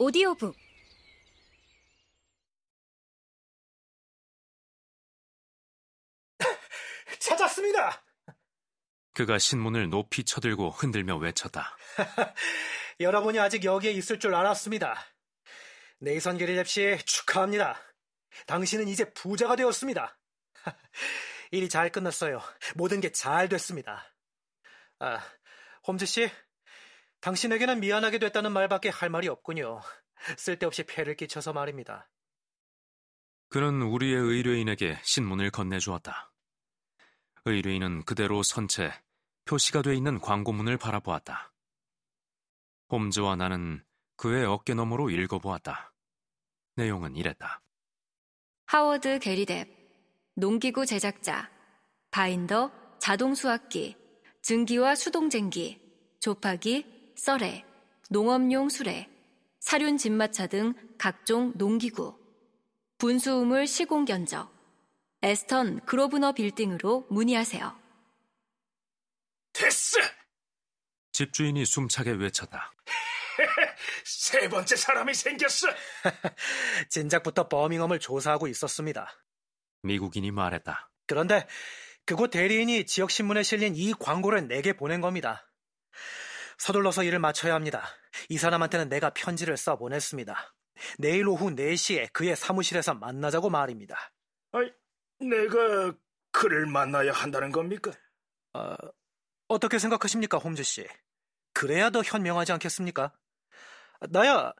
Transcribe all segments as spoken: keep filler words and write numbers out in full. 오디오북 찾았습니다! 그가 신문을 높이 쳐들고 흔들며 외쳤다. 여러분이 아직 여기에 있을 줄 알았습니다. 네이선 게리랩 씨 축하합니다. 당신은 이제 부자가 되었습니다. 일이 잘 끝났어요. 모든 게 잘 됐습니다. 아, 홈즈 씨, 당신에게는 미안하게 됐다는 말밖에 할 말이 없군요. 쓸데없이 폐를 끼쳐서 말입니다. 그는 우리의 의뢰인에게 신문을 건네주었다. 의뢰인은 그대로 선 채 표시가 돼 있는 광고문을 바라보았다. 홈즈와 나는 그의 어깨너머로 읽어보았다. 내용은 이랬다. 하워드 게리뎁, 농기구 제작자, 바인더, 자동수확기, 증기와 수동쟁기, 조파기, 썰애, 농업용 수레, 사륜 집마차 등 각종 농기구, 분수우물 시공견적, 에스턴 그로브너 빌딩으로 문의하세요. 됐어! 집주인이 숨차게 외쳤다. 세 번째 사람이 생겼어! 진작부터 버밍엄을 조사하고 있었습니다. 미국인이 말했다. 그런데 그곳 대리인이 지역신문에 실린 이 광고를 내게 보낸 겁니다. 서둘러서 일을 마쳐야 합니다. 이 사람한테는 내가 편지를 써보냈습니다. 내일 오후 네 시에 그의 사무실에서 만나자고 말입니다. 아이, 내가 그를 만나야 한다는 겁니까? 어, 어떻게 생각하십니까, 홈즈 씨? 그래야 더 현명하지 않겠습니까? 나야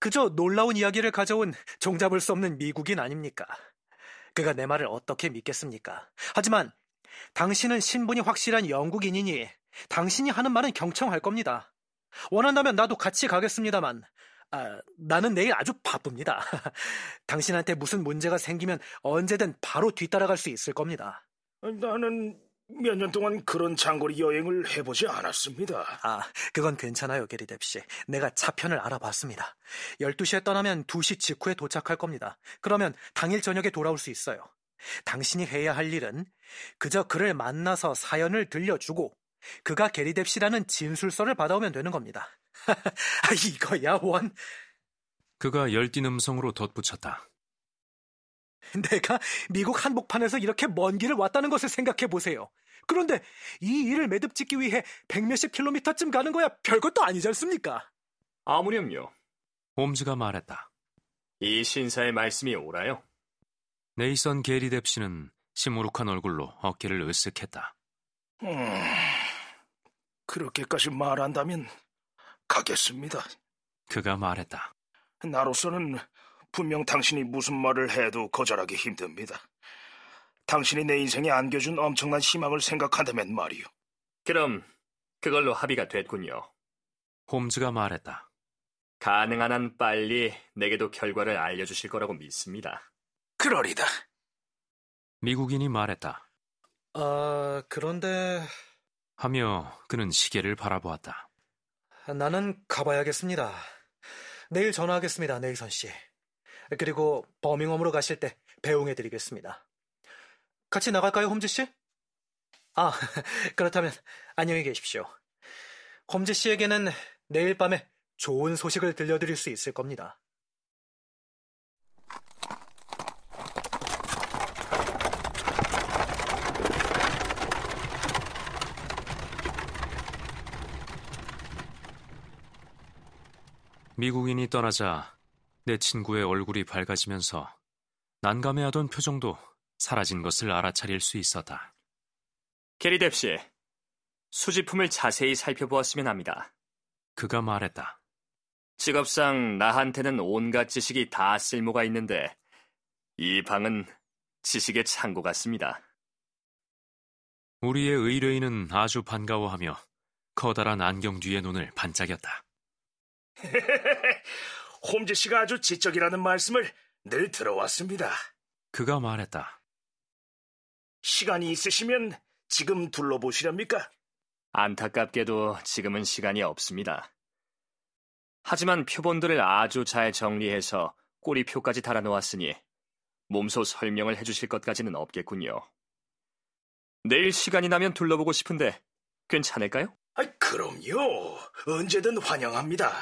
그저 놀라운 이야기를 가져온 종잡을 수 없는 미국인 아닙니까? 그가 내 말을 어떻게 믿겠습니까? 하지만 당신은 신분이 확실한 영국인이니 당신이 하는 말은 경청할 겁니다. 원한다면 나도 같이 가겠습니다만 아, 나는 내일 아주 바쁩니다. 당신한테 무슨 문제가 생기면 언제든 바로 뒤따라갈 수 있을 겁니다. 나는 몇 년 동안 그런 장거리 여행을 해보지 않았습니다. 아, 그건 괜찮아요, 게리뎁 씨. 내가 차편을 알아봤습니다. 열두 시에 떠나면 두 시 직후에 도착할 겁니다. 그러면 당일 저녁에 돌아올 수 있어요. 당신이 해야 할 일은 그저 그를 만나서 사연을 들려주고 그가 게리뎁 씨라는 진술서를 받아오면 되는 겁니다. 이거야 원. 그가 열띤 음성으로 덧붙였다. 내가 미국 한복판에서 이렇게 먼 길을 왔다는 것을 생각해보세요. 그런데 이 일을 매듭짓기 위해 백몇십 킬로미터쯤 가는 거야 별것도 아니지 않습니까? 아무렴요. 홈즈가 말했다. 이 신사의 말씀이 옳아요. 네이선 게리뎁 씨는 시무룩한 얼굴로 어깨를 으쓱했다. 음, 그렇게까지 말한다면 가겠습니다. 그가 말했다. 나로서는 분명 당신이 무슨 말을 해도 거절하기 힘듭니다. 당신이 내 인생에 안겨준 엄청난 희망을 생각한다면 말이요. 그럼 그걸로 합의가 됐군요. 홈즈가 말했다. 가능한 한 빨리 내게도 결과를 알려주실 거라고 믿습니다. 그러리다. 미국인이 말했다. 아, 그런데... 하며 그는 시계를 바라보았다. 나는 가봐야겠습니다. 내일 전화하겠습니다, 네이선 씨. 그리고 버밍엄으로 가실 때 배웅해드리겠습니다. 같이 나갈까요, 홈즈 씨? 아, 그렇다면 안녕히 계십시오. 홈즈 씨에게는 내일 밤에 좋은 소식을 들려드릴 수 있을 겁니다. 미국인이 떠나자 내 친구의 얼굴이 밝아지면서 난감해하던 표정도 사라진 것을 알아차릴 수 있었다. 게리뎁 씨, 수집품을 자세히 살펴보았으면 합니다. 그가 말했다. 직업상 나한테는 온갖 지식이 다 쓸모가 있는데 이 방은 지식의 창고 같습니다. 우리의 의뢰인은 아주 반가워하며 커다란 안경 뒤에 눈을 반짝였다. 홈즈 씨가 아주 지적이라는 말씀을 늘 들어왔습니다. 그가 말했다. 시간이 있으시면 지금 둘러보시렵니까? 안타깝게도 지금은 시간이 없습니다. 하지만 표본들을 아주 잘 정리해서 꼬리표까지 달아놓았으니 몸소 설명을 해주실 것까지는 없겠군요. 내일 시간이 나면 둘러보고 싶은데 괜찮을까요? 아, 그럼요. 언제든 환영합니다.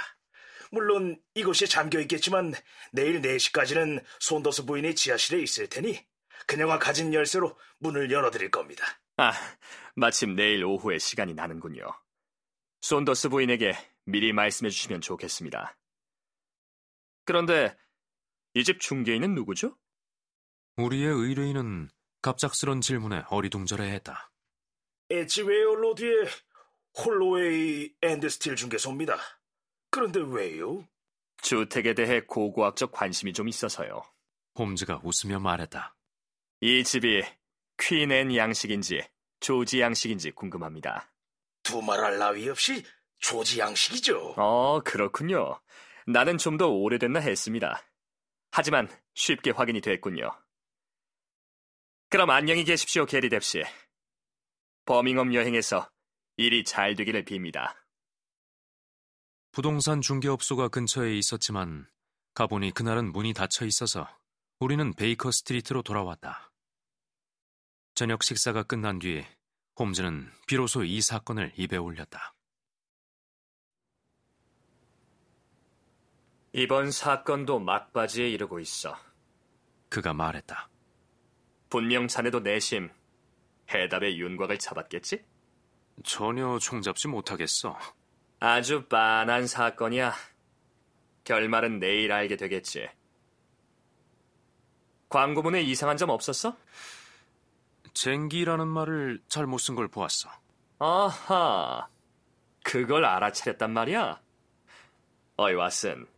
물론 이곳이 잠겨있겠지만 내일 네 시까지는 손더스 부인이 지하실에 있을 테니 그녀가 가진 열쇠로 문을 열어드릴 겁니다. 아, 마침 내일 오후에 시간이 나는군요. 손더스 부인에게 미리 말씀해 주시면 좋겠습니다. 그런데 이 집 중개인은 누구죠? 우리의 의뢰인은 갑작스런 질문에 어리둥절해했다. 에치웨어 로드의 홀로웨이 앤드 스틸 중개소입니다. 그런데 왜요? 주택에 대해 고고학적 관심이 좀 있어서요. 홈즈가 웃으며 말했다. 이 집이 퀸 앤 양식인지 조지 양식인지 궁금합니다. 두말할 나위 없이 조지 양식이죠. 어, 그렇군요. 나는 좀 더 오래됐나 했습니다. 하지만 쉽게 확인이 됐군요. 그럼 안녕히 계십시오, 게리뎁 씨. 버밍엄 여행에서 일이 잘 되기를 빕니다. 부동산 중개업소가 근처에 있었지만 가보니 그날은 문이 닫혀 있어서 우리는 베이커 스트리트로 돌아왔다. 저녁 식사가 끝난 뒤 홈즈는 비로소 이 사건을 입에 올렸다. 이번 사건도 막바지에 이르고 있어. 그가 말했다. 분명 자네도 내심 해답의 윤곽을 잡았겠지? 전혀 총잡지 못하겠어. 아주 빤한 사건이야. 결말은 내일 알게 되겠지. 광고문에 이상한 점 없었어? 쟁기라는 말을 잘못 쓴 걸 보았어. 아하, 그걸 알아차렸단 말이야? 어이, 왓슨.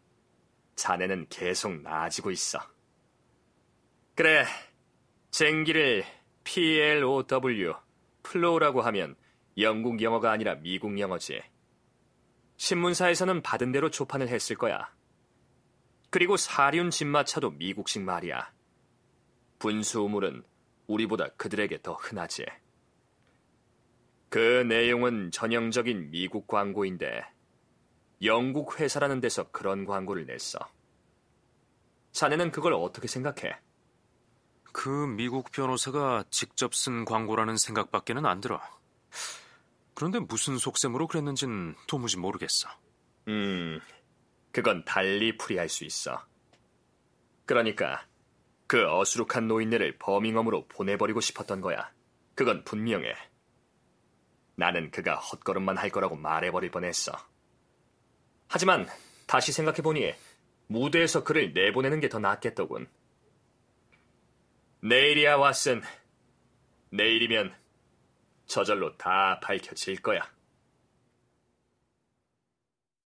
자네는 계속 나아지고 있어. 그래, 쟁기를 플로우, 플로우라고 하면 영국 영어가 아니라 미국 영어지. 신문사에서는 받은 대로 초판을 했을 거야. 그리고 사륜 진마차도 미국식 말이야. 분수 우물은 우리보다 그들에게 더 흔하지. 그 내용은 전형적인 미국 광고인데 영국 회사라는 데서 그런 광고를 냈어. 자네는 그걸 어떻게 생각해? 그 미국 변호사가 직접 쓴 광고라는 생각밖에는 안 들어. 그런데 무슨 속셈으로 그랬는진 도무지 모르겠어. 음, 그건 달리 풀이할 수 있어. 그러니까 그 어수룩한 노인네를 버밍엄으로 보내버리고 싶었던 거야. 그건 분명해. 나는 그가 헛걸음만 할 거라고 말해버릴 뻔했어. 하지만 다시 생각해보니 무대에서 그를 내보내는 게 더 낫겠더군. 내일이야, 왓슨. 내일이면 저절로 다 밝혀질 거야.